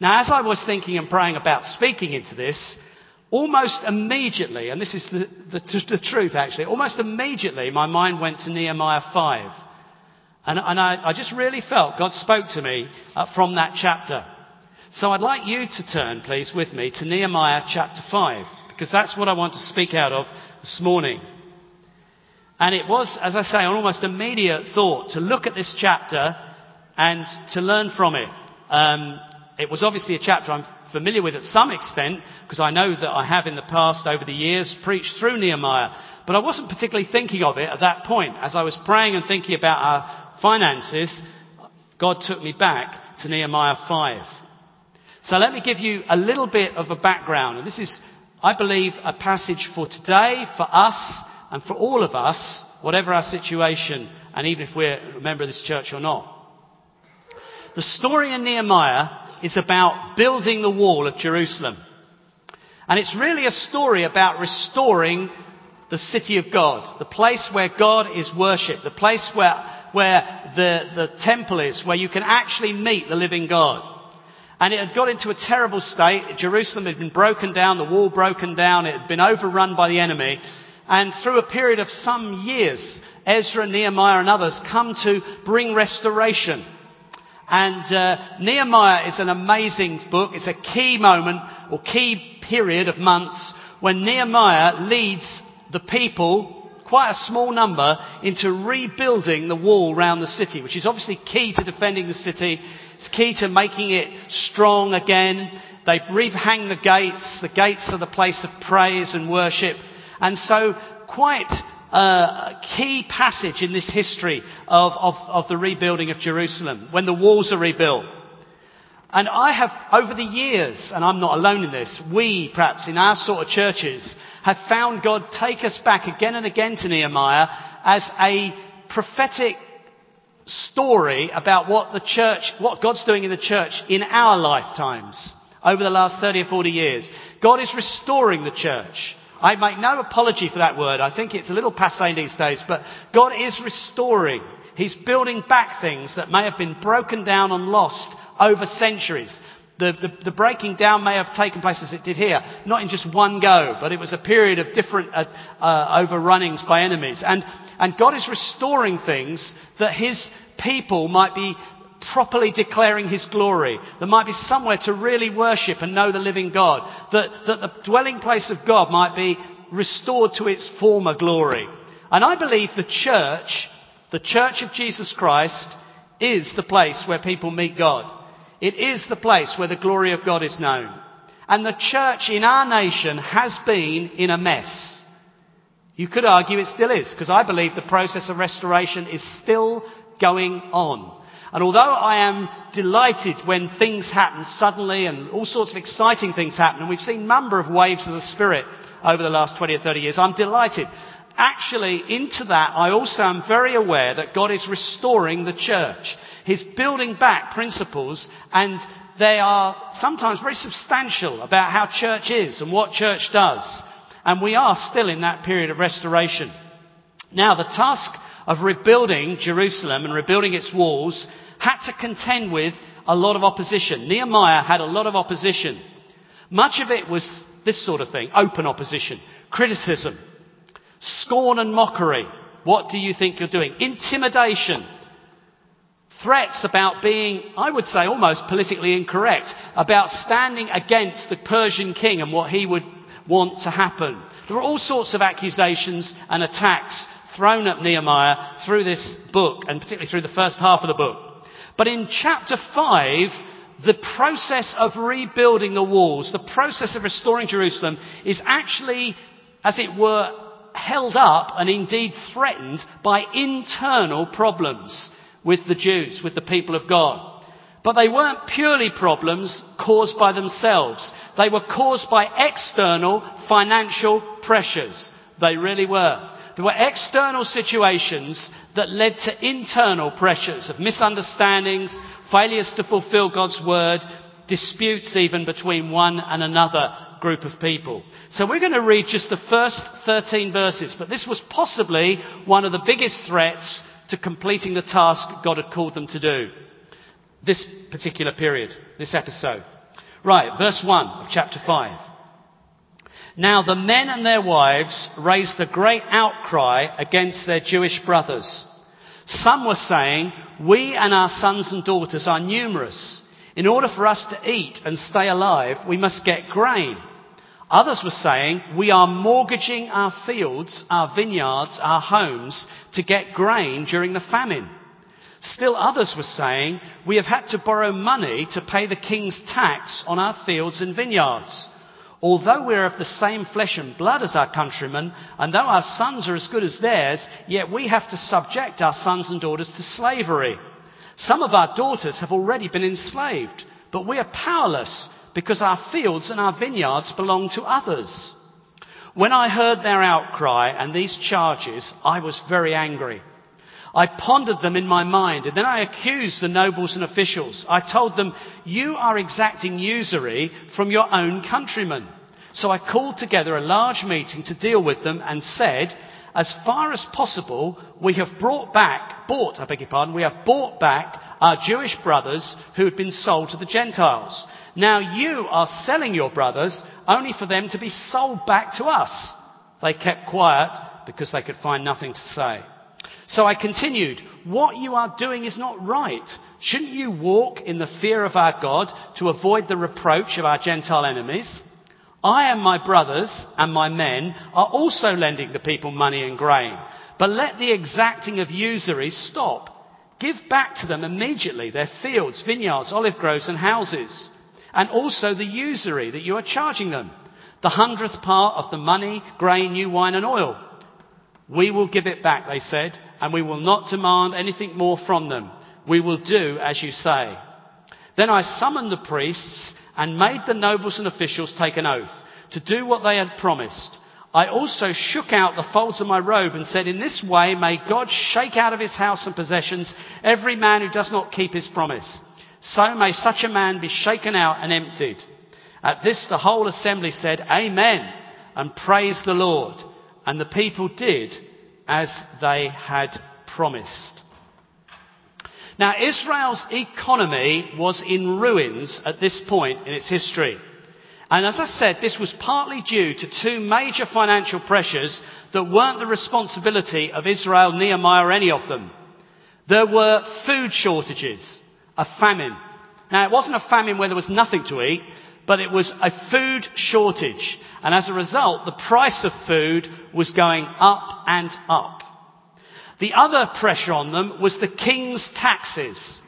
Now, as I was thinking and praying about speaking into this, almost immediately, and this is the truth actually, almost immediately my mind went to Nehemiah 5. And I just really felt God spoke to me from that chapter. So I'd like you to turn, please, with me to Nehemiah chapter 5, because that's what I want to speak out of this morning. And it was, as I say, an almost immediate thought to look at this chapter and to learn from it. It was obviously a chapter I'm familiar with at some extent, because I know that I have in the past, over the years, preached through Nehemiah. But I wasn't particularly thinking of it at that point. As I was praying and thinking about our finances, God took me back to Nehemiah 5. So let me give you a little bit of a background. And this is, I believe, a passage for today, for us, and for all of us, whatever our situation, and even if we're a member of this church or not. The story in Nehemiah is about building the wall of Jerusalem. And it's really a story about restoring the city of God, the place where God is worshipped, the place where the temple is, where you can actually meet the living God. And it had got into a terrible state. Jerusalem had been broken down, the wall broken down, it had been overrun by the enemy. And through a period of some years, Ezra, Nehemiah and others come to bring restoration. And Nehemiah is an amazing book. It's a key moment or key period of months when Nehemiah leads the people, quite a small number, into rebuilding the wall around the city, which is obviously key to defending the city. It's key to making it strong again. They rehang the gates. The gates are the place of praise and worship. And so quite a key passage in this history of the rebuilding of Jerusalem, when the walls are rebuilt. And I have, over the years, and I'm not alone in this, we, perhaps, in our sort of churches, have found God take us back again and again to Nehemiah as a prophetic story about what the church, what God's doing in the church in our lifetimes over the last 30 or 40 years. God is restoring the church. I make no apology for that word. I think it's a little passé these days, but God is restoring. He's building back things that may have been broken down and lost over centuries. The breaking down may have taken place, as it did here, not in just one go, but it was a period of different overrunnings by enemies. And God is restoring things that his people might be properly declaring his glory. There might be somewhere to really worship and know the living God. That the dwelling place of God might be restored to its former glory. And I believe the church of Jesus Christ, is the place where people meet God. It is the place where the glory of God is known. And the church in our nation has been in a mess. You could argue it still is, because I believe the process of restoration is still going on. And although I am delighted when things happen suddenly and all sorts of exciting things happen, and we've seen a number of waves of the Spirit over the last 20 or 30 years, I'm delighted. Actually, into that, I also am very aware that God is restoring the church. He's building back principles, and they are sometimes very substantial about how church is and what church does. And we are still in that period of restoration. Now, the task of rebuilding Jerusalem and rebuilding its walls had to contend with a lot of opposition. Nehemiah had a lot of opposition. Much of it was this sort of thing, open opposition, criticism, scorn and mockery. What do you think you're doing? Intimidation. Threats about being, I would say, almost politically incorrect, about standing against the Persian king and what he would want to happen. There were all sorts of accusations and attacks thrown at Nehemiah through this book, and particularly through the first half of the book. But in chapter 5, the process of rebuilding the walls, the process of restoring Jerusalem, is actually, as it were, held up and indeed threatened by internal problems with the Jews, with the people of God. But they weren't purely problems caused by themselves. They were caused by external financial pressures. They really were. There were external situations that led to internal pressures of misunderstandings, failures to fulfill God's word, disputes even between one and another group of people. So we're going to read just the first 13 verses, but this was possibly one of the biggest threats to completing the task God had called them to do. This particular period, this episode. Right, verse 1 of chapter 5. Now the men and their wives raised a great outcry against their Jewish brothers. Some were saying, we and our sons and daughters are numerous. In order for us to eat and stay alive, we must get grain. Others were saying, we are mortgaging our fields, our vineyards, our homes to get grain during the famine. Still others were saying, we have had to borrow money to pay the king's tax on our fields and vineyards. Although we are of the same flesh and blood as our countrymen, and though our sons are as good as theirs, yet we have to subject our sons and daughters to slavery. Some of our daughters have already been enslaved, but we are powerless because our fields and our vineyards belong to others. When I heard their outcry and these charges, I was very angry. I pondered them in my mind, and then I accused the nobles and officials. I told them, you are exacting usury from your own countrymen. So I called together a large meeting to deal with them and said, as far as possible, we have bought back our Jewish brothers who had been sold to the Gentiles. Now you are selling your brothers only for them to be sold back to us. They kept quiet because they could find nothing to say. So I continued, what you are doing is not right. Shouldn't you walk in the fear of our God to avoid the reproach of our Gentile enemies? I and my brothers and my men are also lending the people money and grain. But let the exacting of usury stop. Give back to them immediately their fields, vineyards, olive groves and houses, and also the usury that you are charging them, the 100th part of the money, grain, new wine and oil. We will give it back, they said, and we will not demand anything more from them. We will do as you say. Then I summoned the priests and made the nobles and officials take an oath to do what they had promised. I also shook out the folds of my robe and said, in this way may God shake out of his house and possessions every man who does not keep his promise. So may such a man be shaken out and emptied. At this the whole assembly said, Amen, and praised the Lord. And the people did as they had promised. Now, Israel's economy was in ruins at this point in its history. And as I said, this was partly due to two major financial pressures that weren't the responsibility of Israel, Nehemiah, or any of them. There were food shortages, a famine. Now, it wasn't a famine where there was nothing to eat, but it was a food shortage. And as a result, the price of food was going up and up. The other pressure on them was the king's taxes.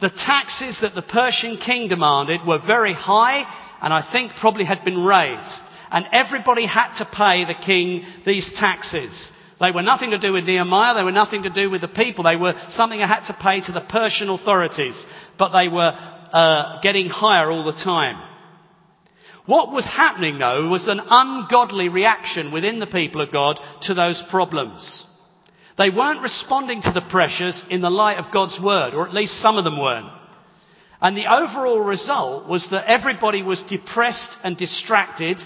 The taxes that the Persian king demanded were very high, and I think probably had been raised. And everybody had to pay the king these taxes. They were nothing to do with Nehemiah. They were nothing to do with the people. They were something I had to pay to the Persian authorities. But they were getting higher all the time. What was happening, though, was an ungodly reaction within the people of God to those problems. They weren't responding to the pressures in the light of God's word, or at least some of them weren't. And the overall result was that everybody was depressed and distracted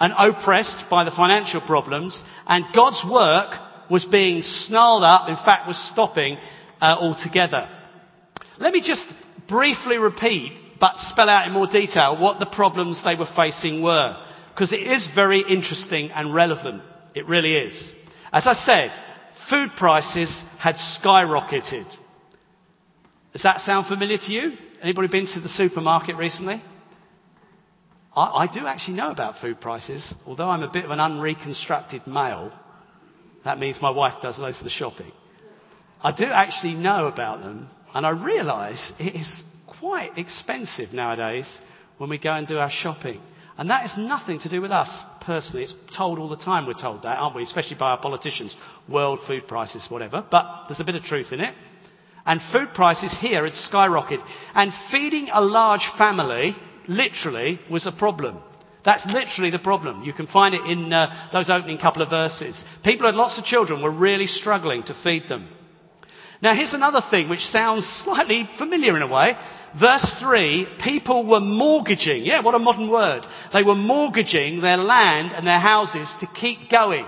and oppressed by the financial problems, and God's work was being snarled up, in fact was stopping altogether. Let me just briefly repeat, but spell out in more detail what the problems they were facing were, because it is very interesting and relevant. It really is. As I said, food prices had skyrocketed. Does that sound familiar to you? Anybody been to the supermarket recently? I do actually know about food prices, although I'm a bit of an unreconstructed male. That means my wife does loads of the shopping. I do actually know about them, and I realise it is quite expensive nowadays when we go and do our shopping. And that is nothing to do with us personally. It's told all the time, we're told that, aren't we? Especially by our politicians. World food prices, whatever. But there's a bit of truth in it. And food prices here had skyrocketed. And feeding a large family, literally, was a problem. That's literally the problem. You can find it in those opening couple of verses. People who had lots of children were really struggling to feed them. Now here's another thing which sounds slightly familiar in a way. Verse 3, people were mortgaging. Yeah, what a modern word. They were mortgaging their land and their houses to keep going.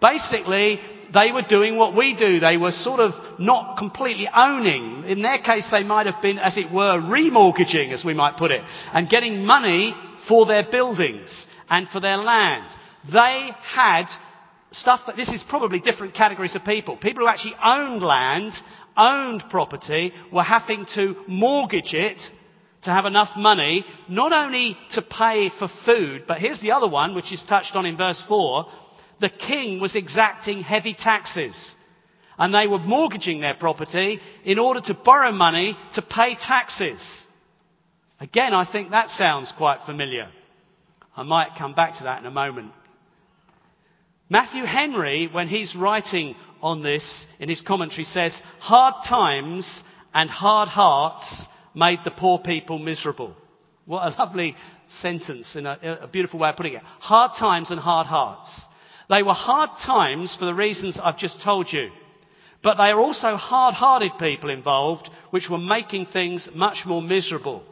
Basically, they were doing what we do. They were sort of not completely owning. In their case, they might have been, as it were, remortgaging, as we might put it, and getting money for their buildings and for their land. They had stuff that, this is probably different categories of people. People who actually owned land, owned property, were having to mortgage it to have enough money, not only to pay for food, but here's the other one, which is touched on in verse 4. The king was exacting heavy taxes, and they were mortgaging their property in order to borrow money to pay taxes. Again, I think that sounds quite familiar. I might come back to that in a moment. Matthew Henry, when he's writing on this in his commentary, says, hard times and hard hearts made the poor people miserable. What a lovely sentence and a beautiful way of putting it. Hard times and hard hearts. They were hard times for the reasons I've just told you. But they are also hard-hearted people involved, which were making things much more miserable.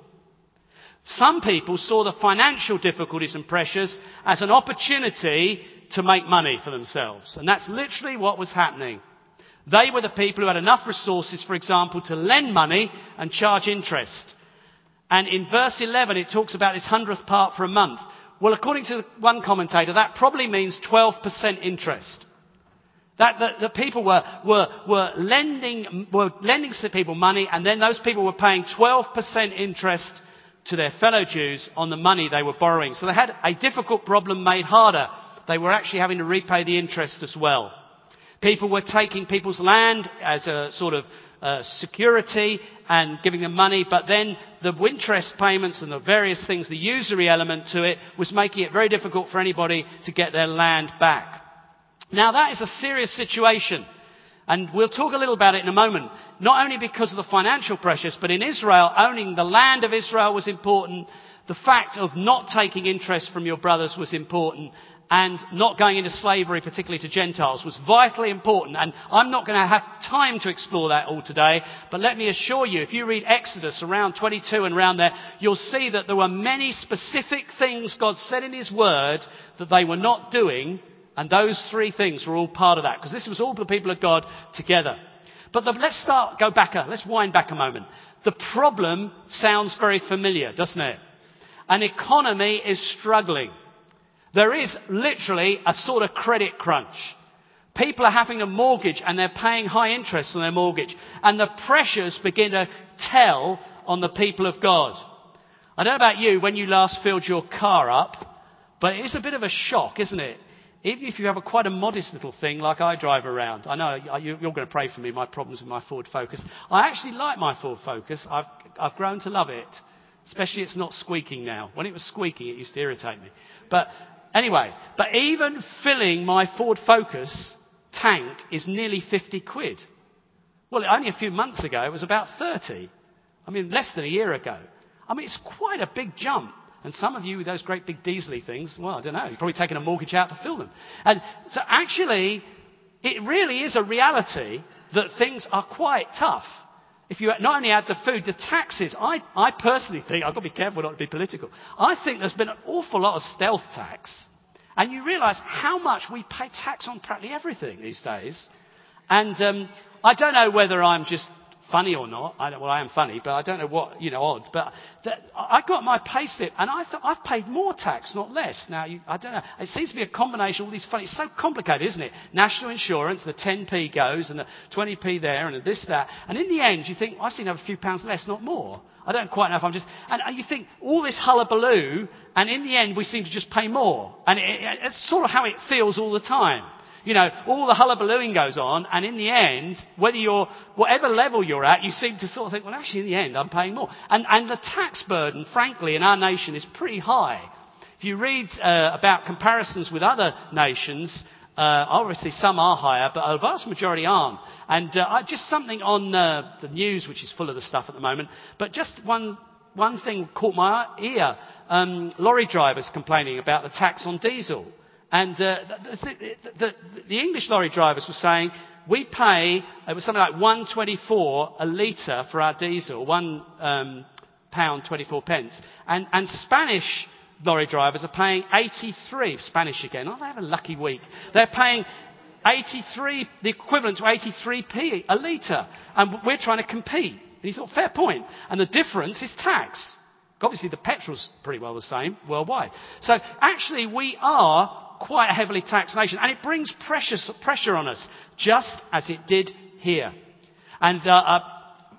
Some people saw the financial difficulties and pressures as an opportunity to make money for themselves. And that's literally what was happening. They were the people who had enough resources, for example, to lend money and charge interest. And in verse 11, it talks about this 100th part for a month. Well, according to one commentator, that probably means 12% interest. That the people were lending to people money, and then those people were paying 12% interest to their fellow Jews on the money they were borrowing. So they had a difficult problem made harder. They were actually having to repay the interest as well. People were taking people's land as a sort of security and giving them money, but then the interest payments and the various things, the usury element to it, was making it very difficult for anybody to get their land back. Now that is a serious situation, and we'll talk a little about it in a moment. Not only because of the financial pressures, but in Israel, owning the land of Israel was important. The fact of not taking interest from your brothers was important, and not going into slavery, particularly to Gentiles, was vitally important. And I'm not going to have time to explore that all today, but let me assure you, if you read Exodus around 22 and around there, you'll see that there were many specific things God said in his word that they were not doing, and those three things were all part of that, because this was all the people of God together. But let's wind back a moment. The problem sounds very familiar, doesn't it? An economy is struggling. There is literally a sort of credit crunch. People are having a mortgage and they're paying high interest on their mortgage. And the pressures begin to tell on the people of God. I don't know about you when you last filled your car up, but it is a bit of a shock, isn't it? Even if you have quite a modest little thing like I drive around. I know you're going to pray for me, my problems with my Ford Focus. I actually like my Ford Focus. I've grown to love it. Especially it's not squeaking now. When it was squeaking, it used to irritate me. But anyway, even filling my Ford Focus tank is nearly 50 quid. Well, only a few months ago, it was about 30. I mean, less than a year ago. I mean, it's quite a big jump. And some of you with those great big diesely things, well, I don't know, you've probably taken a mortgage out to fill them. And so actually, it really is a reality that things are quite tough. If you not only add the food, the taxes, I personally think, I've got to be careful not to be political, I think there's been an awful lot of stealth tax. And you realise how much we pay tax on practically everything these days. And I don't know whether I'm just funny or not. I am funny, but I don't know what, odd. But I got my pay slip and I thought I've paid more tax, not less. Now, I don't know. It seems to be a combination of all these funny. It's so complicated, isn't it? National insurance, the 10p goes and the 20p there and this, that. And in the end, you think, I seem to have a few pounds less, not more. I don't quite know if I'm just... And you think, all this hullabaloo, and in the end, we seem to just pay more. And it's sort of how it feels all the time. All the hullabalooing goes on, and in the end, whatever level you're at, you seem to sort of think, well, actually, in the end, I'm paying more. And the tax burden, frankly, in our nation is pretty high. If you read about comparisons with other nations, obviously some are higher, but a vast majority aren't. And just something on the news, which is full of the stuff at the moment, but just one thing caught my ear. Lorry drivers complaining about the tax on diesel. And the English lorry drivers were saying, we pay, it was something like $1.24 a litre for our diesel, £1.24. And Spanish lorry drivers are paying 83, Spanish again. Oh, they have a lucky week. They're paying 83, the equivalent to 83p a litre. And we're trying to compete. And he thought, fair point. And the difference is tax. Obviously, the petrol's pretty well the same worldwide. So actually, we are quite a heavily taxed nation. And it brings pressure on us, just as it did here. And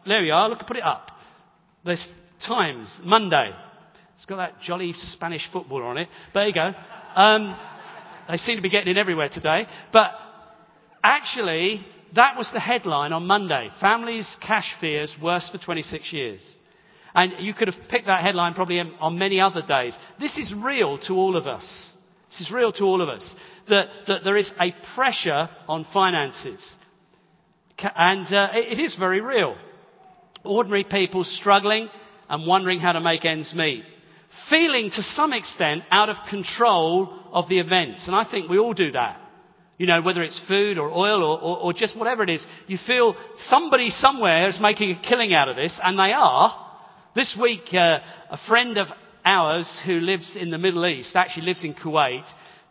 there we are. Look, put it up. There's Times, Monday. It's got that jolly Spanish footballer on it. There you go. They seem to be getting in everywhere today. But actually, that was the headline on Monday. Families' cash fears worse for 26 years. And you could have picked that headline probably on many other days. This is real to all of us. This is real to all of us. That there is a pressure on finances. And it is very real. Ordinary people struggling and wondering how to make ends meet. Feeling to some extent out of control of the events. And I think we all do that. You know, whether it's food or oil or just whatever it is. You feel somebody somewhere is making a killing out of this, and they are. This week, a friend of ours who lives in the Middle East, actually lives in Kuwait,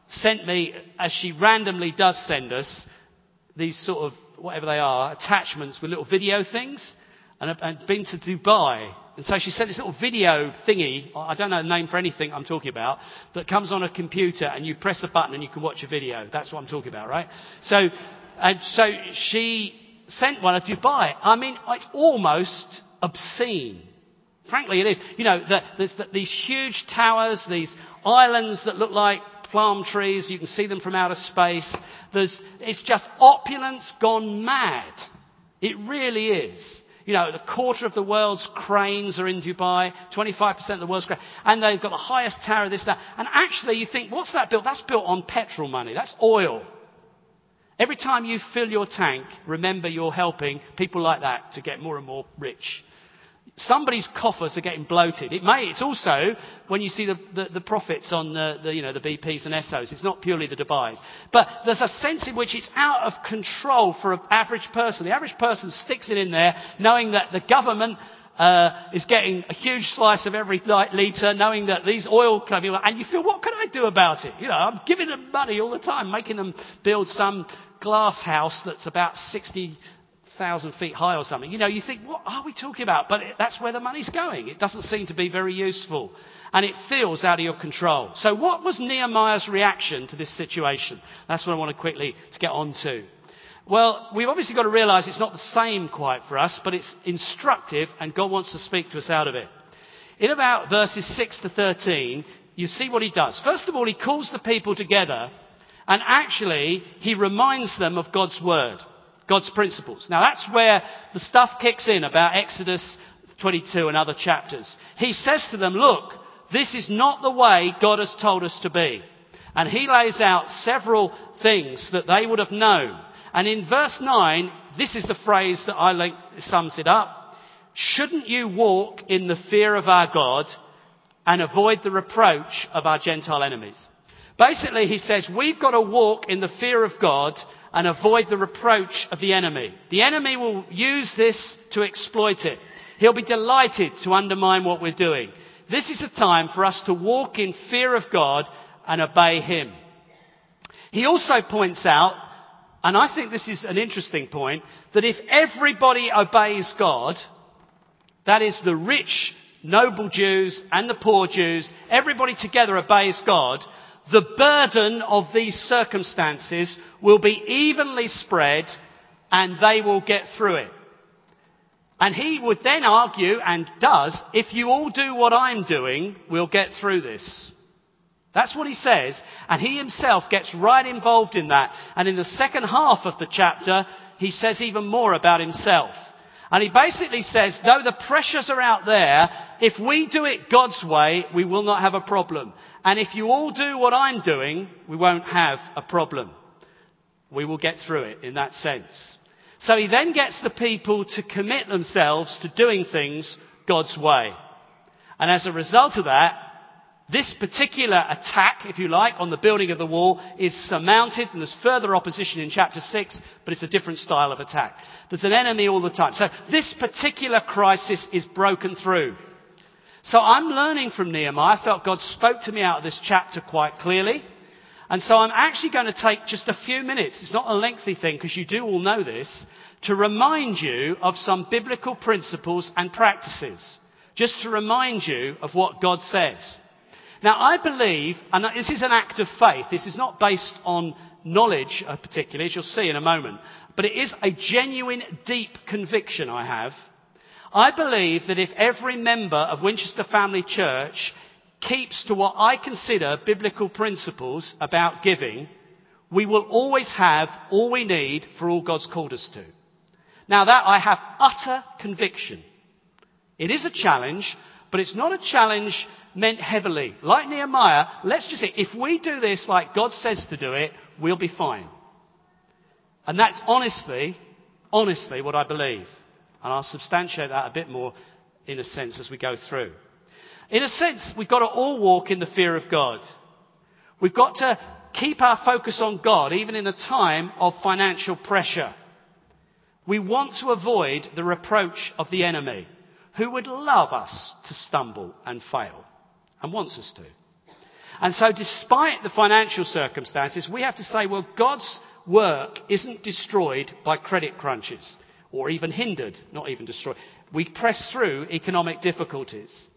sent me, as she randomly does send us, these sort of, whatever they are, attachments with little video things. And I've been to Dubai. And so she sent this little video thingy, I don't know the name for anything I'm talking about, that comes on a computer and you press a button and you can watch a video. That's what I'm talking about, right? So she sent one of Dubai. I mean, it's almost obscene. Frankly, it is. You know, there's these huge towers, these islands that look like palm trees. You can see them from outer space. It's just opulence gone mad. It really is. You know, the quarter of the world's cranes are in Dubai, 25% of the world's cranes. And they've got the highest tower of this, that. And actually, you think, what's that built? That's built on petrol money. That's oil. Every time you fill your tank, remember you're helping people like that to get more and more rich. Somebody's coffers are getting bloated. It's also, when you see the profits on the BPs and Essos, it's not purely the Dubais. But there's a sense in which it's out of control for an average person. The average person sticks it in there, knowing that the government is getting a huge slice of every litre, knowing that these oil companies, and you feel, what can I do about it? You know, I'm giving them money all the time, making them build some glass house that's about 60,000 feet high or something. You know, you think, what are we talking about? But that's where the money's going. It doesn't seem to be very useful. And it feels out of your control. So what was Nehemiah's reaction to this situation? That's what I want to quickly get on to. Well, we've obviously got to realise it's not the same quite for us, but it's instructive and God wants to speak to us out of it. In about verses 6 to 13, you see what he does. First of all, he calls the people together and actually he reminds them of God's word. God's principles. Now that's where the stuff kicks in about Exodus 22 and other chapters. He says to them, look, this is not the way God has told us to be. And he lays out several things that they would have known. And in verse 9, this is the phrase that I like sums it up. Shouldn't you walk in the fear of our God and avoid the reproach of our Gentile enemies? Basically, he says, we've got to walk in the fear of God and avoid the reproach of the enemy. The enemy will use this to exploit it. He'll be delighted to undermine what we're doing. This is a time for us to walk in fear of God and obey him. He also points out, and I think this is an interesting point, that if everybody obeys God, that is the rich, noble Jews and the poor Jews, everybody together obeys God, the burden of these circumstances will be evenly spread and they will get through it. And he would then argue, and does, if you all do what I'm doing, we'll get through this. That's what he says. And he himself gets right involved in that. And in the second half of the chapter, he says even more about himself. And he basically says, though the pressures are out there, if we do it God's way, we will not have a problem. And if you all do what I'm doing, we won't have a problem. We will get through it in that sense. So he then gets the people to commit themselves to doing things God's way. And as a result of that, this particular attack, if you like, on the building of the wall is surmounted, and there's further opposition in chapter 6, but it's a different style of attack. There's an enemy all the time. So this particular crisis is broken through. So I'm learning from Nehemiah. I felt God spoke to me out of this chapter quite clearly. And so I'm actually going to take just a few minutes, it's not a lengthy thing because you do all know this, to remind you of some biblical principles and practices, just to remind you of what God says. Now I believe, and this is an act of faith, this is not based on knowledge particularly, as you'll see in a moment, but it is a genuine deep conviction I have. I believe that if every member of Winchester Family Church keeps to what I consider biblical principles about giving, we will always have all we need for all God's called us to. Now that I have utter conviction. It is a challenge, but it's not a challenge meant heavily. Like Nehemiah, let's just say, if we do this like God says to do it, we'll be fine. And that's honestly what I believe. And I'll substantiate that a bit more in a sense as we go through. In a sense, we've got to all walk in the fear of God. We've got to keep our focus on God, even in a time of financial pressure. We want to avoid the reproach of the enemy, who would love us to stumble and fail, and wants us to. And so despite the financial circumstances, we have to say, well, God's work isn't destroyed by credit crunches, or even hindered, not even destroyed. We press through economic difficulties.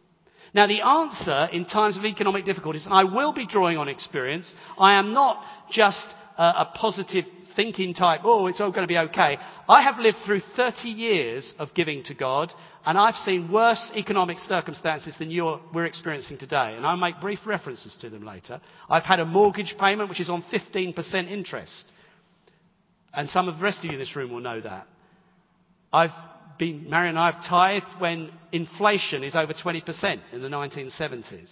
Now the answer in times of economic difficulties, and I will be drawing on experience, I am not just a positive thinking type, oh, it's all going to be okay. I have lived through 30 years of giving to God, and I've seen worse economic circumstances than we're experiencing today, and I'll make brief references to them later. I've had a mortgage payment which is on 15% interest, and some of the rest of you in this room will know that. Mary and I have tithed when inflation is over 20% in the 1970s.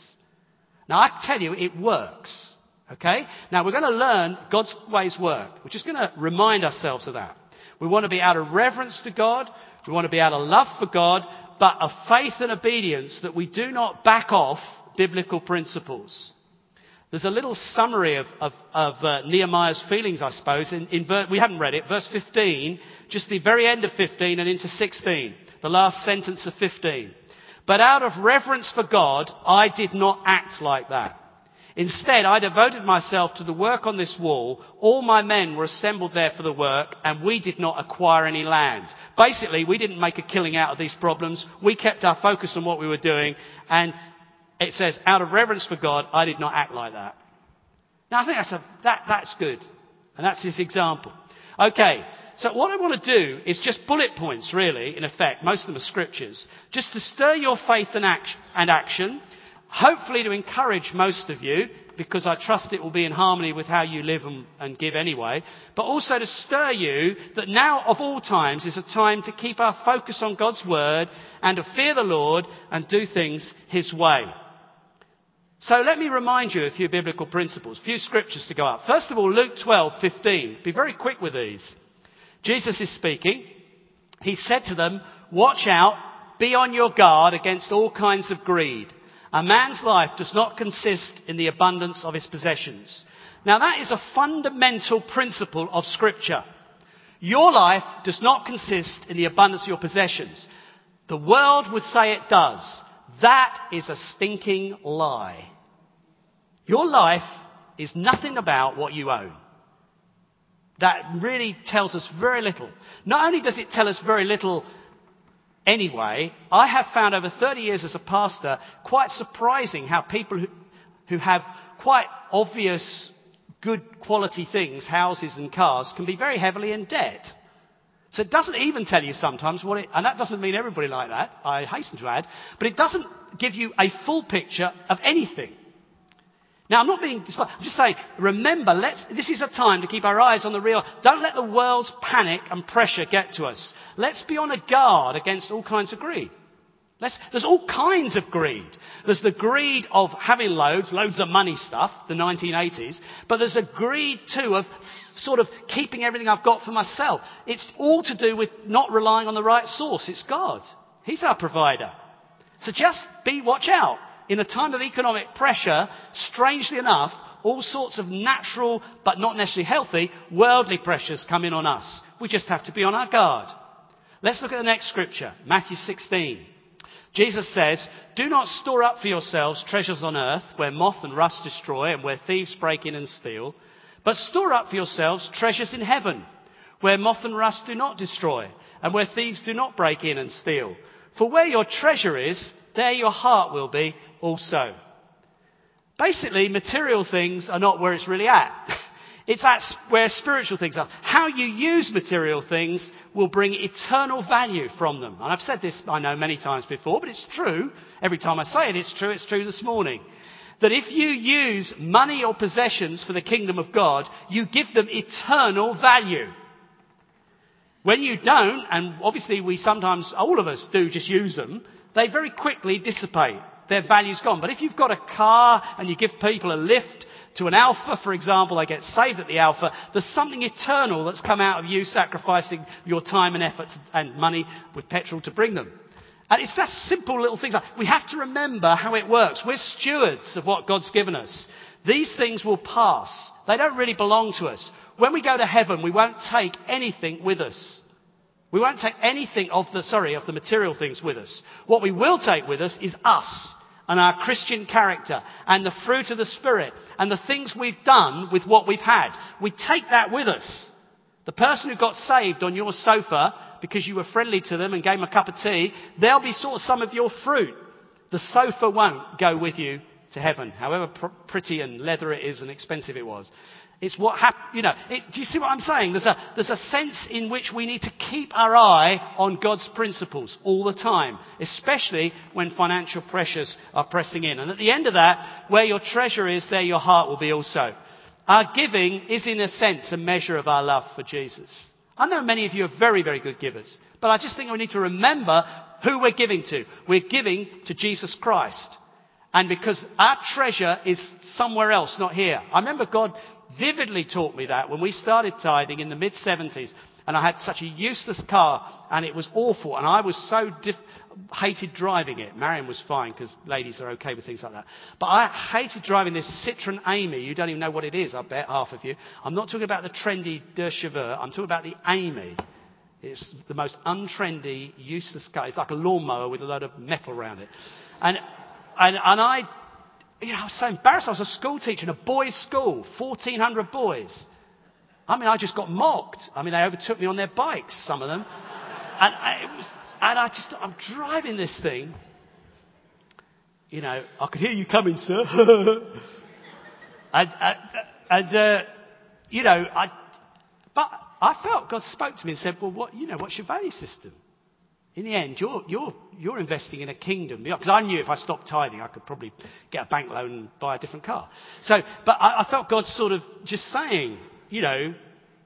Now, I tell you, it works. Okay? Now, we're going to learn God's ways work. We're just going to remind ourselves of that. We want to be out of reverence to God. We want to be out of love for God, but a faith and obedience that we do not back off biblical principles. There's a little summary of Nehemiah's feelings, I suppose. We haven't read it. Verse 15, just the very end of 15 and into 16, the last sentence of 15. But out of reverence for God, I did not act like that. Instead, I devoted myself to the work on this wall. All my men were assembled there for the work, and we did not acquire any land. Basically, we didn't make a killing out of these problems. We kept our focus on what we were doing, and it says, out of reverence for God, I did not act like that. Now, I think that's good, and that's his example. Okay, so what I want to do is just bullet points, really, in effect. Most of them are scriptures. Just to stir your faith and action. Hopefully to encourage most of you, because I trust it will be in harmony with how you live and give anyway, but also to stir you that now of all times is a time to keep our focus on God's word and to fear the Lord and do things his way. So let me remind you a few biblical principles, a few scriptures to go up. First of all, Luke 12:15. Be very quick with these. Jesus is speaking. He said to them, watch out, be on your guard against all kinds of greed. A man's life does not consist in the abundance of his possessions. Now that is a fundamental principle of Scripture. Your life does not consist in the abundance of your possessions. The world would say it does. That is a stinking lie. Your life is nothing about what you own. That really tells us very little. Not only does it tell us very little anyway, I have found over 30 years as a pastor quite surprising how people who have quite obvious good quality things, houses and cars, can be very heavily in debt. So it doesn't even tell you sometimes what it, and that doesn't mean everybody like that, I hasten to add, but it doesn't give you a full picture of anything. Now, I'm not being, I'm just saying, remember, this is a time to keep our eyes on the real. Don't let the world's panic and pressure get to us. Let's be on a guard against all kinds of greed. There's all kinds of greed. There's the greed of having loads of money stuff, the 1980s, but there's a greed too of sort of keeping everything I've got for myself. It's all to do with not relying on the right source. It's God. He's our provider. So just watch out. In a time of economic pressure, strangely enough, all sorts of natural, but not necessarily healthy, worldly pressures come in on us. We just have to be on our guard. Let's look at the next scripture, Matthew 16. Jesus says, "Do not store up for yourselves treasures on earth where moth and rust destroy and where thieves break in and steal, but store up for yourselves treasures in heaven where moth and rust do not destroy and where thieves do not break in and steal. For where your treasure is, there your heart will be also." Basically, material things are not where it's really at. It's at where spiritual things are. How you use material things will bring eternal value from them. And I've said this, I know, many times before, but it's true. Every time I say it, it's true. It's true this morning. That if you use money or possessions for the kingdom of God, you give them eternal value. When you don't, and obviously we sometimes, all of us do just use them, they very quickly dissipate. Their value's gone. But if you've got a car and you give people a lift to an alpha, for example, they get saved at the alpha, there's something eternal that's come out of you sacrificing your time and effort and money with petrol to bring them. And it's that simple little things. We have to remember how it works. We're stewards of what God's given us. These things will pass. They don't really belong to us. When we go to heaven, we won't take anything with us. We won't take anything of the material things with us. What we will take with us is us and our Christian character and the fruit of the Spirit and the things we've done with what we've had. We take that with us. The person who got saved on your sofa because you were friendly to them and gave them a cup of tea, they'll be sort of some of your fruit. The sofa won't go with you to heaven, however pretty and leather it is and expensive it was. It's what happened, do you see what I'm saying? There's a sense in which we need to keep our eye on God's principles all the time, especially when financial pressures are pressing in. And at the end of that, where your treasure is, there your heart will be also. Our giving is, in a sense, a measure of our love for Jesus. I know many of you are very, very good givers, but I just think we need to remember who we're giving to. We're giving to Jesus Christ. And because our treasure is somewhere else, not here. I remember God vividly taught me that when we started tithing in the mid-70s, and I had such a useless car, and it was awful, and I was so hated driving it. Marion was fine, because ladies are okay with things like that. But I hated driving this Citroen Amy. You don't even know what it is, I bet, half of you. I'm not talking about the trendy de cheveux, I'm talking about the Amy. It's the most untrendy, useless car. It's like a lawnmower with a load of metal around it. And I was so embarrassed. I was a school teacher in a boys' school, 1,400 boys. I mean, I just got mocked. I mean, they overtook me on their bikes, some of them. I'm driving this thing. I could hear you coming, sir. But I felt God spoke to me and said, well, what's your value system? In the end, you're investing in a kingdom. Because I knew if I stopped tithing, I could probably get a bank loan and buy a different car. So, but I felt God sort of just saying,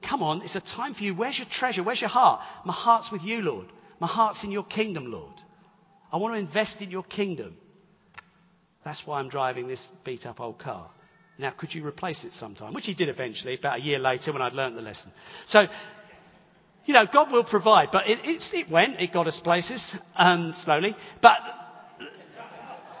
come on, it's a time for you. Where's your treasure? Where's your heart? My heart's with you, Lord. My heart's in your kingdom, Lord. I want to invest in your kingdom. That's why I'm driving this beat up old car. Now, could you replace it sometime? Which he did eventually, about a year later when I'd learned the lesson. So, God will provide, but it got us places, slowly. But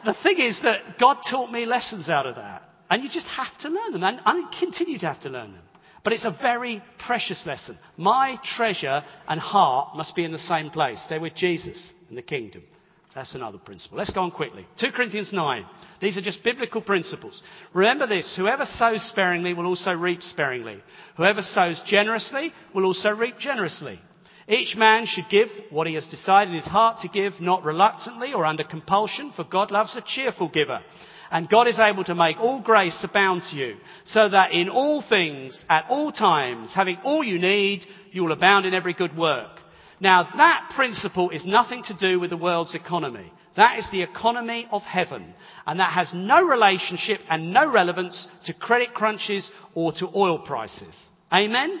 the thing is that God taught me lessons out of that. And you just have to learn them, and I continue to have to learn them. But it's a very precious lesson. My treasure and heart must be in the same place. They're with Jesus and the kingdom. That's another principle. Let's go on quickly. 2 Corinthians 9. These are just biblical principles. Remember this. Whoever sows sparingly will also reap sparingly. Whoever sows generously will also reap generously. Each man should give what he has decided in his heart to give, not reluctantly or under compulsion, for God loves a cheerful giver. And God is able to make all grace abound to you, so that in all things, at all times, having all you need, you will abound in every good work. Now, that principle is nothing to do with the world's economy. That is the economy of heaven. And that has no relationship and no relevance to credit crunches or to oil prices. Amen?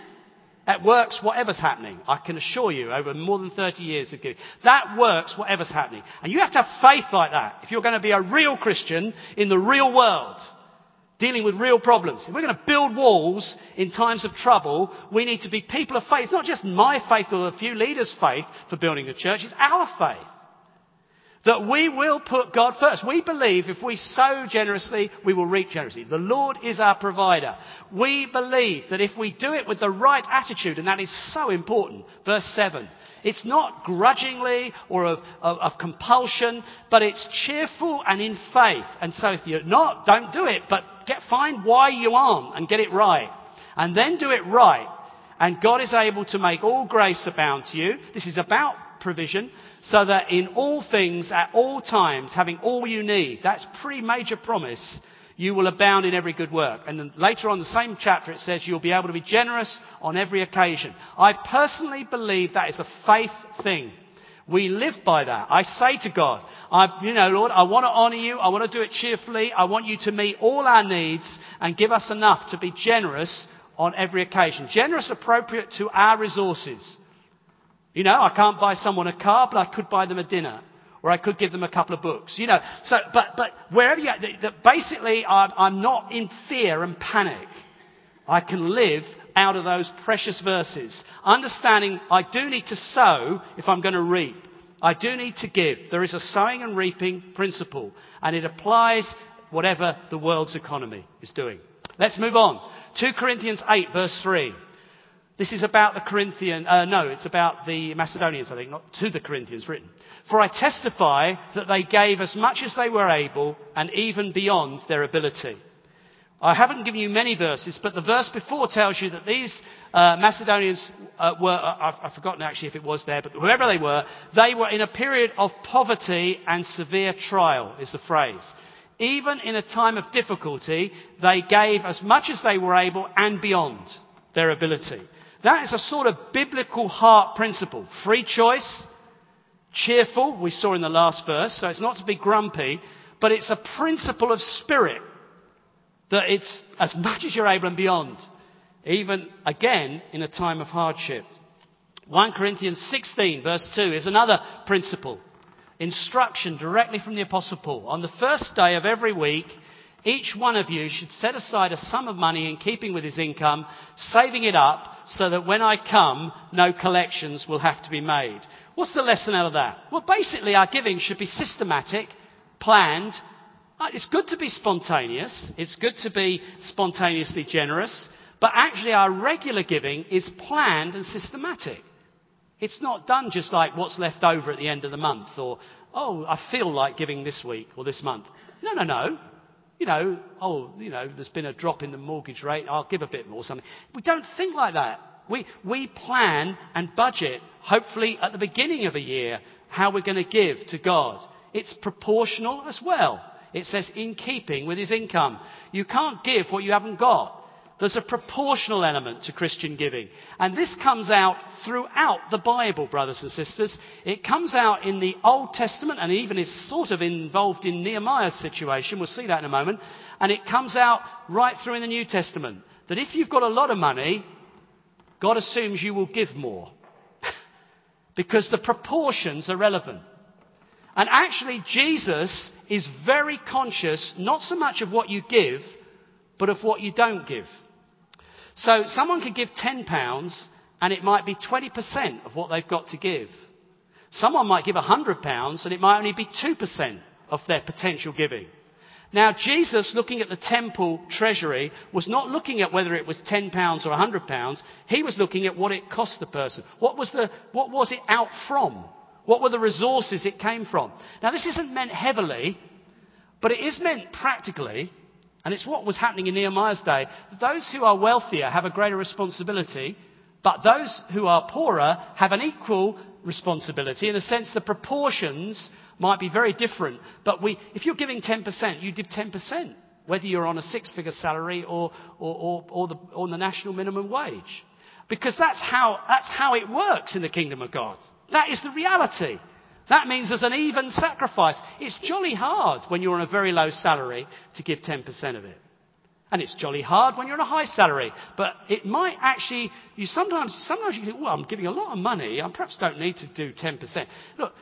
That works whatever's happening. I can assure you, over more than 30 years of giving. That works whatever's happening. And you have to have faith like that if you're going to be a real Christian in the real world, dealing with real problems. If we're going to build walls in times of trouble, we need to be people of faith. It's not just my faith or a few leaders' faith for building the church. It's our faith. That we will put God first. We believe if we sow generously, we will reap generously. The Lord is our provider. We believe that if we do it with the right attitude, and that is so important. Verse 7. It's not grudgingly or of compulsion, but it's cheerful and in faith. And so if you're not, don't do it, but find why you aren't and get it right. And then do it right. And God is able to make all grace abound to you. This is about provision, so that in all things, at all times, having all you need, that's pretty major promise, you will abound in every good work. And then later on in the same chapter it says you'll be able to be generous on every occasion. I personally believe that is a faith thing. We live by that. I say to God, Lord, I want to honour you. I want to do it cheerfully. I want you to meet all our needs and give us enough to be generous on every occasion. Generous, appropriate to our resources. I can't buy someone a car, but I could buy them a dinner. Or I could give them a couple of books. So, but wherever you go, basically I'm not in fear and panic. I can live out of those precious verses. Understanding I do need to sow if I'm going to reap. I do need to give. There is a sowing and reaping principle. And it applies whatever the world's economy is doing. Let's move on. 2 Corinthians 8 verse 3. This is about the Corinthians, it's about the Macedonians, I think, not to the Corinthians written. For I testify that they gave as much as they were able and even beyond their ability. I haven't given you many verses, but the verse before tells you that these Macedonians I've forgotten actually if it was there, but whoever they were in a period of poverty and severe trial is the phrase. Even in a time of difficulty, they gave as much as they were able and beyond their ability. That is a sort of biblical heart principle. Free choice, cheerful, we saw in the last verse, so it's not to be grumpy, but it's a principle of spirit that it's as much as you're able and beyond, even, again, in a time of hardship. 1 Corinthians 16, verse 2, is another principle. Instruction directly from the Apostle Paul. On the first day of every week, each one of you should set aside a sum of money in keeping with his income, saving it up so that when I come, no collections will have to be made. What's the lesson out of that? Well, basically, our giving should be systematic, planned. It's good to be spontaneous. It's good to be spontaneously generous. But actually, our regular giving is planned and systematic. It's not done just like what's left over at the end of the month or, I feel like giving this week or this month. No. There's been a drop in the mortgage rate. I'll give a bit more something. We don't think like that. We plan and budget, hopefully at the beginning of a year, how we're going to give to God. It's proportional as well. It says in keeping with his income. You can't give what you haven't got. There's a proportional element to Christian giving. And this comes out throughout the Bible, brothers and sisters. It comes out in the Old Testament and even is sort of involved in Nehemiah's situation. We'll see that in a moment. And it comes out right through in the New Testament. That if you've got a lot of money, God assumes you will give more. Because the proportions are relevant. And actually, Jesus is very conscious, not so much of what you give, but of what you don't give. So someone could give £10 and it might be 20% of what they've got to give. Someone might give £100 and it might only be 2% of their potential giving. Now Jesus, looking at the temple treasury, was not looking at whether it was £10 or £100. He was looking at what it cost the person. What was it out from? What were the resources it came from? Now this isn't meant heavily, but it is meant practically. And it's what was happening in Nehemiah's day. Those who are wealthier have a greater responsibility, but those who are poorer have an equal responsibility. In a sense, the proportions might be very different. But if you're giving 10%, you give 10%, whether you're on a six-figure salary or the national minimum wage. Because that's how it works in the kingdom of God. That is the reality. That means there's an even sacrifice. It's jolly hard when you're on a very low salary to give 10% of it. And it's jolly hard when you're on a high salary. But it might actually, sometimes you think, well, I'm giving a lot of money. I perhaps don't need to do 10%. Look,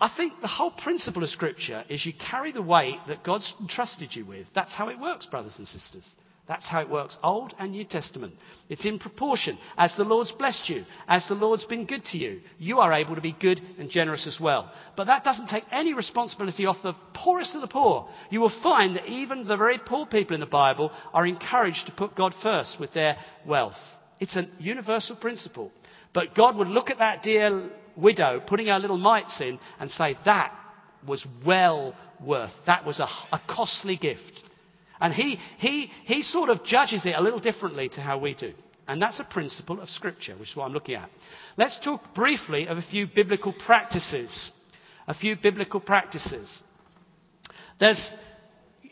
I think the whole principle of Scripture is you carry the weight that God's entrusted you with. That's how it works, brothers and sisters. That's how it works, Old and New Testament. It's in proportion. As the Lord's blessed you, as the Lord's been good to you, you are able to be good and generous as well. But that doesn't take any responsibility off the poorest of the poor. You will find that even the very poor people in the Bible are encouraged to put God first with their wealth. It's a universal principle. But God would look at that dear widow, putting our little mites in and say, that was well worth. That was a costly gift. And he sort of judges it a little differently to how we do. And that's a principle of Scripture, which is what I'm looking at. Let's talk briefly of a few biblical practices. A few biblical practices. There's,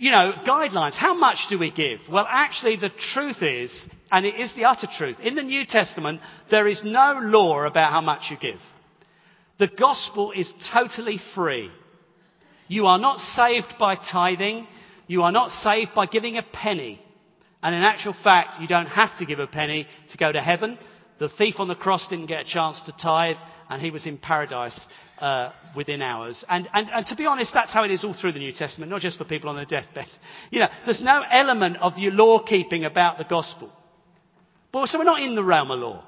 guidelines. How much do we give? Well, actually, the truth is, and it is the utter truth, in the New Testament, there is no law about how much you give. The gospel is totally free. You are not saved by tithing. You are not saved by giving a penny. And in actual fact, you don't have to give a penny to go to heaven. The thief on the cross didn't get a chance to tithe, and he was in paradise within hours. And to be honest, that's how it is all through the New Testament, not just for people on their deathbed. There's no element of your law-keeping about the gospel. But so we're not in the realm of law.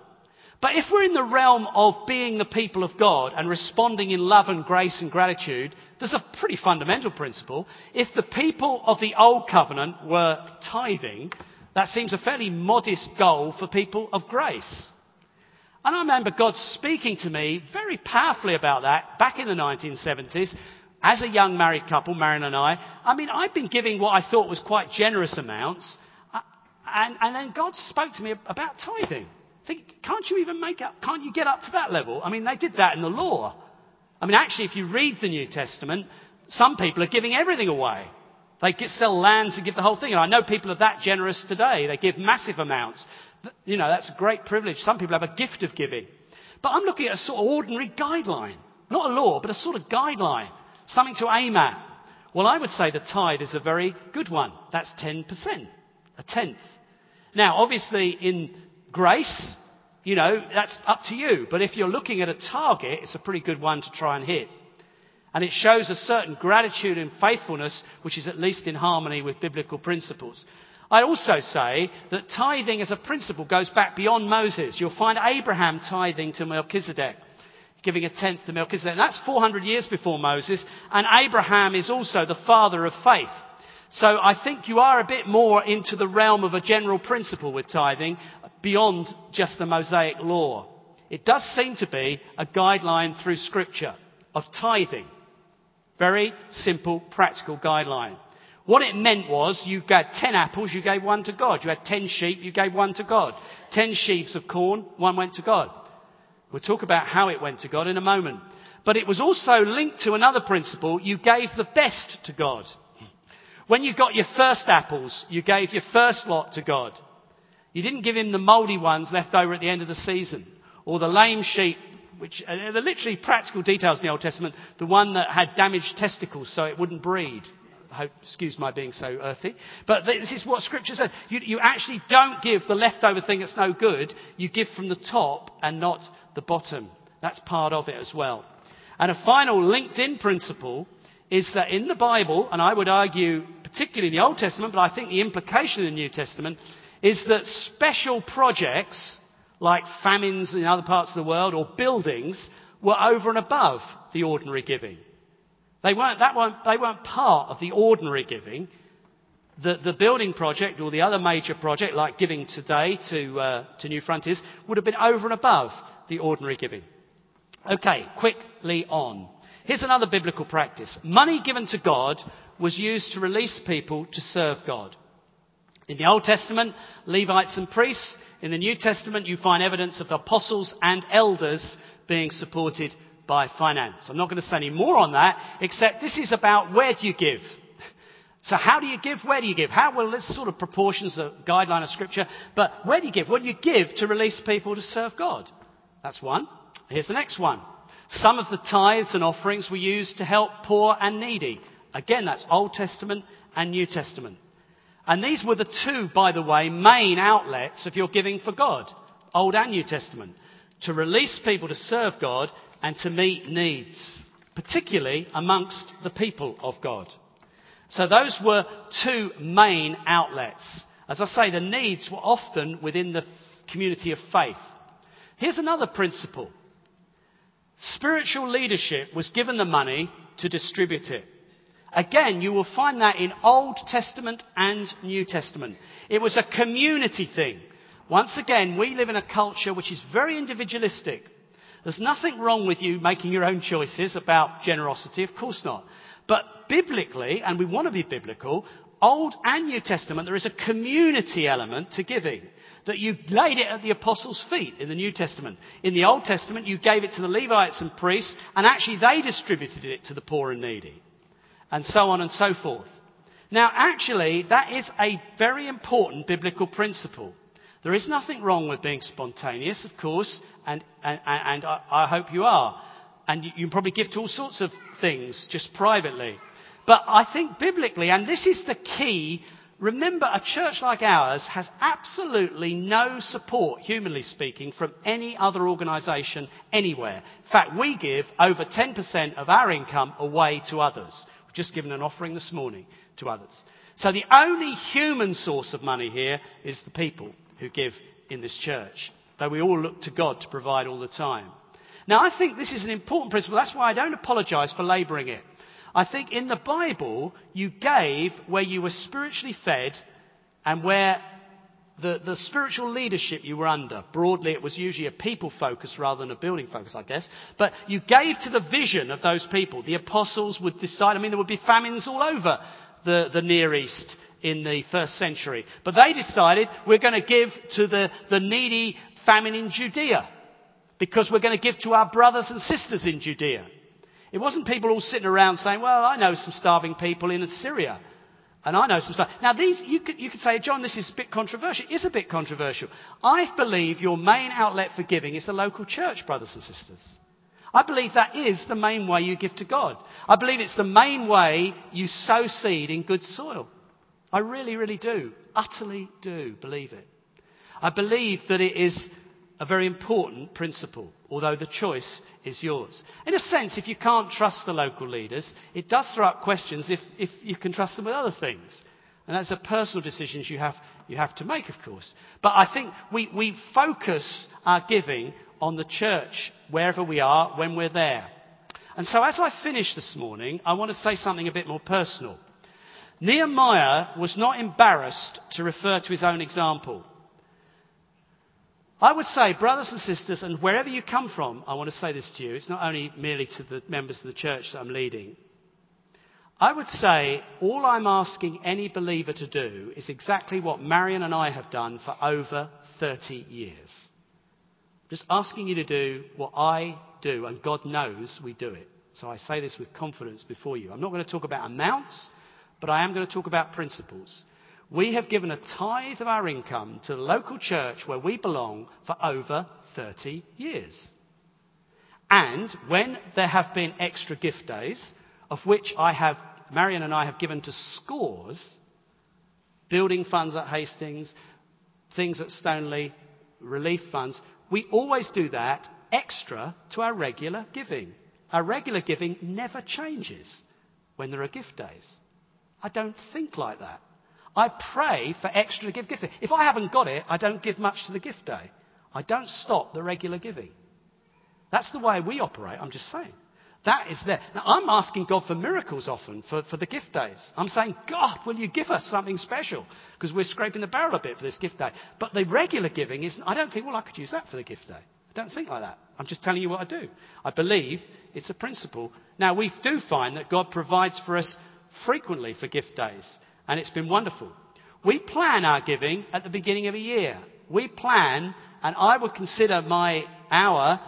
But if we're in the realm of being the people of God and responding in love and grace and gratitude, there's a pretty fundamental principle. If the people of the Old Covenant were tithing, that seems a fairly modest goal for people of grace. And I remember God speaking to me very powerfully about that back in the 1970s as a young married couple, Marion and I. I mean, I'd been giving what I thought was quite generous amounts. And then God spoke to me about tithing. Can't you even make up? Can't you get up to that level? I mean, they did that in the law. I mean, actually, if you read the New Testament, some people are giving everything away. They sell lands and give the whole thing. And I know people are that generous today. They give massive amounts. That's a great privilege. Some people have a gift of giving. But I'm looking at a sort of ordinary guideline. Not a law, but a sort of guideline. Something to aim at. Well, I would say the tithe is a very good one. That's 10%. A tenth. Now, obviously, in grace, that's up to you. But if you're looking at a target, it's a pretty good one to try and hit. And it shows a certain gratitude and faithfulness, which is at least in harmony with biblical principles. I also say that tithing as a principle goes back beyond Moses. You'll find Abraham tithing to Melchizedek, giving a tenth to Melchizedek. And that's 400 years before Moses. And Abraham is also the father of faith. So I think you are a bit more into the realm of a general principle with tithing beyond just the Mosaic law. It does seem to be a guideline through Scripture of tithing. Very simple, practical guideline. What it meant was you got 10 apples, you gave one to God. You had 10 sheep, you gave one to God. 10 sheaves of corn, one went to God. We'll talk about how it went to God in a moment. But it was also linked to another principle. You gave the best to God. When you got your first apples, you gave your first lot to God. You didn't give him the mouldy ones left over at the end of the season, or the lame sheep, which are literally practical details in the Old Testament, the one that had damaged testicles so it wouldn't breed. I hope, excuse my being so earthy, but this is what Scripture says. You actually don't give the leftover thing that's no good. You give from the top and not the bottom. That's part of it as well. And a final linked-in principle is that in the Bible, and I would argue particularly in the Old Testament, but I think the implication in the New Testament is that special projects like famines in other parts of the world or buildings were over and above the ordinary giving. They weren't part of the ordinary giving. The building project or the other major project like giving today to New Frontiers would have been over and above the ordinary giving. Okay, quickly on. Here's another biblical practice. Money given to God was used to release people to serve God. In the Old Testament, Levites and priests. In the New Testament, you find evidence of apostles and elders being supported by finance. I'm not going to say any more on that, except this is about where do you give? So how do you give? Where do you give? This sort of proportions, the guideline of Scripture. But where do you give? Well, you give to release people to serve God. That's one. Here's the next one. Some of the tithes and offerings were used to help poor and needy. Again, that's Old Testament and New Testament. And these were the two, by the way, main outlets of your giving for God, Old and New Testament, to release people to serve God and to meet needs, particularly amongst the people of God. So those were two main outlets. As I say, the needs were often within the community of faith. Here's another principle. Spiritual leadership was given the money to distribute it. Again, you will find that in Old Testament and New Testament. It was a community thing. Once again, we live in a culture which is very individualistic. There's nothing wrong with you making your own choices about generosity, of course not. But biblically, and we want to be biblical, Old and New Testament, there is a community element to giving. That you laid it at the apostles' feet in the New Testament. In the Old Testament, you gave it to the Levites and priests, and actually they distributed it to the poor and needy, and so on and so forth. Now, actually, that is a very important biblical principle. There is nothing wrong with being spontaneous, of course, and I hope you are. And you can probably give to all sorts of things, just privately. But I think biblically, and this is the key, remember, a church like ours has absolutely no support, humanly speaking, from any other organisation anywhere. In fact, we give over 10% of our income away to others. We've just given an offering this morning to others. So the only human source of money here is the people who give in this church, though we all look to God to provide all the time. Now, I think this is an important principle. That's why I don't apologise for labouring it. I think in the Bible, you gave where you were spiritually fed and where the spiritual leadership you were under. Broadly, it was usually a people focus rather than a building focus, I guess. But you gave to the vision of those people. The apostles would decide. I mean, there would be famines all over the Near East in the first century. But they decided, we're going to give to the needy famine in Judea because we're going to give to our brothers and sisters in Judea. It wasn't people all sitting around saying, well, I know some starving people in Syria. And I know some stuff. Now, these, you could say, John, this is a bit controversial. It is a bit controversial. I believe your main outlet for giving is the local church, brothers and sisters. I believe that is the main way you give to God. I believe it's the main way you sow seed in good soil. I really, really do. Utterly do believe it. I believe that it is a very important principle, although the choice is yours. In a sense, if you can't trust the local leaders, it does throw up questions if you can trust them with other things. And that's a personal decision you have to make, of course. But I think we focus our giving on the church, wherever we are, when we're there. And so as I finish this morning, I want to say something a bit more personal. Nehemiah was not embarrassed to refer to his own example. I would say, brothers and sisters, and wherever you come from, I want to say this to you. It's not only merely to the members of the church that I'm leading. I would say all I'm asking any believer to do is exactly what Marion and I have done for over 30 years. Just asking you to do what I do, and God knows we do it. So I say this with confidence before you. I'm not going to talk about amounts, but I am going to talk about principles. We have given a tithe of our income to the local church where we belong for over 30 years. And when there have been extra gift days, of which Marion and I have given to scores, building funds at Hastings, things at Stoneleigh, relief funds, we always do that extra to our regular giving. Our regular giving never changes when there are gift days. I don't think like that. I pray for extra to give. If I haven't got it, I don't give much to the gift day. I don't stop the regular giving. That's the way we operate, I'm just saying. That is there. Now, I'm asking God for miracles often for the gift days. I'm saying, God, will you give us something special? Because we're scraping the barrel a bit for this gift day. But the regular giving isn't. I don't think, well, I could use that for the gift day. I don't think like that. I'm just telling you what I do. I believe it's a principle. Now, we do find that God provides for us frequently for gift days. And it's been wonderful. We plan our giving at the beginning of a year. We plan, and I would consider our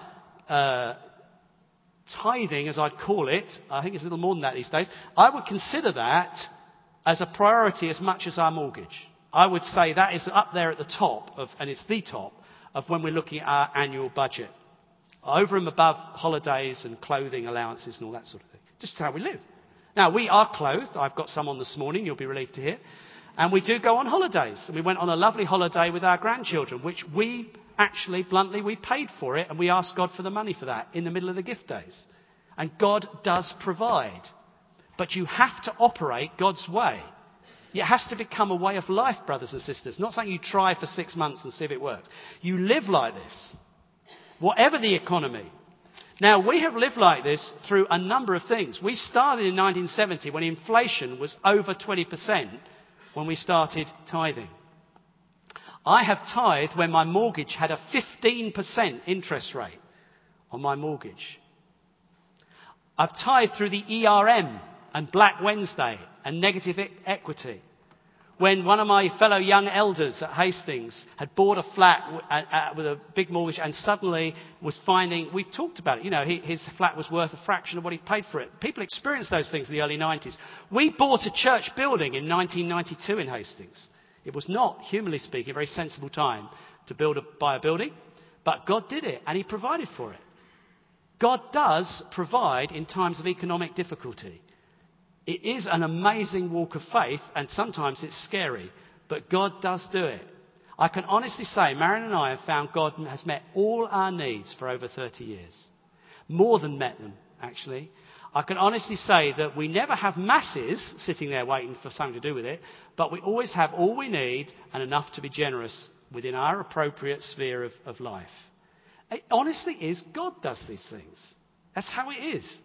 tithing, as I'd call it, I think it's a little more than that these days, I would consider that as a priority as much as our mortgage. I would say that is up there at the top of, and it's the top, of when we're looking at our annual budget. Over and above holidays and clothing allowances and all that sort of thing. Just how we live. Now, we are clothed. I've got some on this morning. You'll be relieved to hear. And we do go on holidays. And we went on a lovely holiday with our grandchildren, which we actually, bluntly, we paid for it. And we asked God for the money for that in the middle of the gift days. And God does provide. But you have to operate God's way. It has to become a way of life, brothers and sisters. Not something you try for 6 months and see if it works. You live like this, whatever the economy. Now, we have lived like this through a number of things. We started in 1970 when inflation was over 20% when we started tithing. I have tithed when my mortgage had a 15% interest rate on my mortgage. I've tithed through the ERM and Black Wednesday and negative equity. When one of my fellow young elders at Hastings had bought a flat with a big mortgage and suddenly was finding, we've talked about it, you know, his flat was worth a fraction of what he paid for it. People experienced those things in the early 90s. We bought a church building in 1992 in Hastings. It was not, humanly speaking, a very sensible time to buy a building, but God did it and he provided for it. God does provide in times of economic difficulty. It is an amazing walk of faith, and sometimes it's scary, but God does do it. I can honestly say Marion and I have found God has met all our needs for over 30 years. More than met them, actually. I can honestly say that we never have masses sitting there waiting for something to do with it, but we always have all we need and enough to be generous within our appropriate sphere of life. It honestly is, God does these things. That's how it is.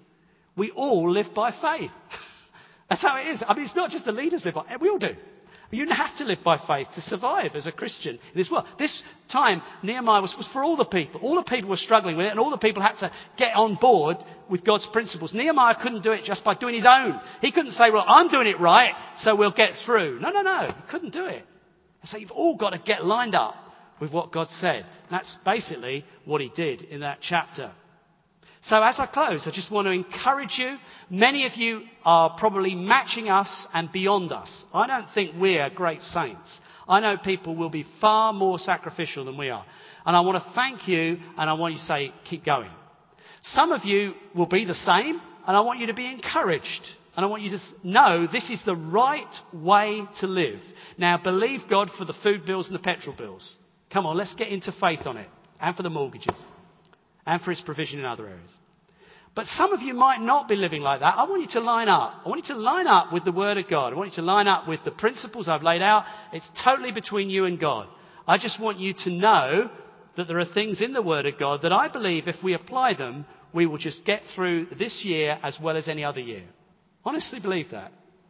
We all live by faith. That's how it is. I mean, it's not just the leaders live by, we all do. You have to live by faith to survive as a Christian in this world. This time, Nehemiah was for all the people. All the people were struggling with it, and all the people had to get on board with God's principles. Nehemiah couldn't do it just by doing his own. He couldn't say, well, I'm doing it right, so we'll get through. No. He couldn't do it. So you've all got to get lined up with what God said. And that's basically what he did in that chapter. So as I close, I just want to encourage you. Many of you are probably matching us and beyond us. I don't think we're great saints. I know people will be far more sacrificial than we are. And I want to thank you, and I want you to say, keep going. Some of you will be the same, and I want you to be encouraged. And I want you to know this is the right way to live. Now, believe God for the food bills and the petrol bills. Come on, let's get into faith on it. And for the mortgages. And for his provision in other areas. But some of you might not be living like that. I want you to line up. I want you to line up with the Word of God. I want you to line up with the principles I've laid out. It's totally between you and God. I just want you to know that there are things in the Word of God that I believe if we apply them, we will just get through this year as well as any other year. Honestly believe that.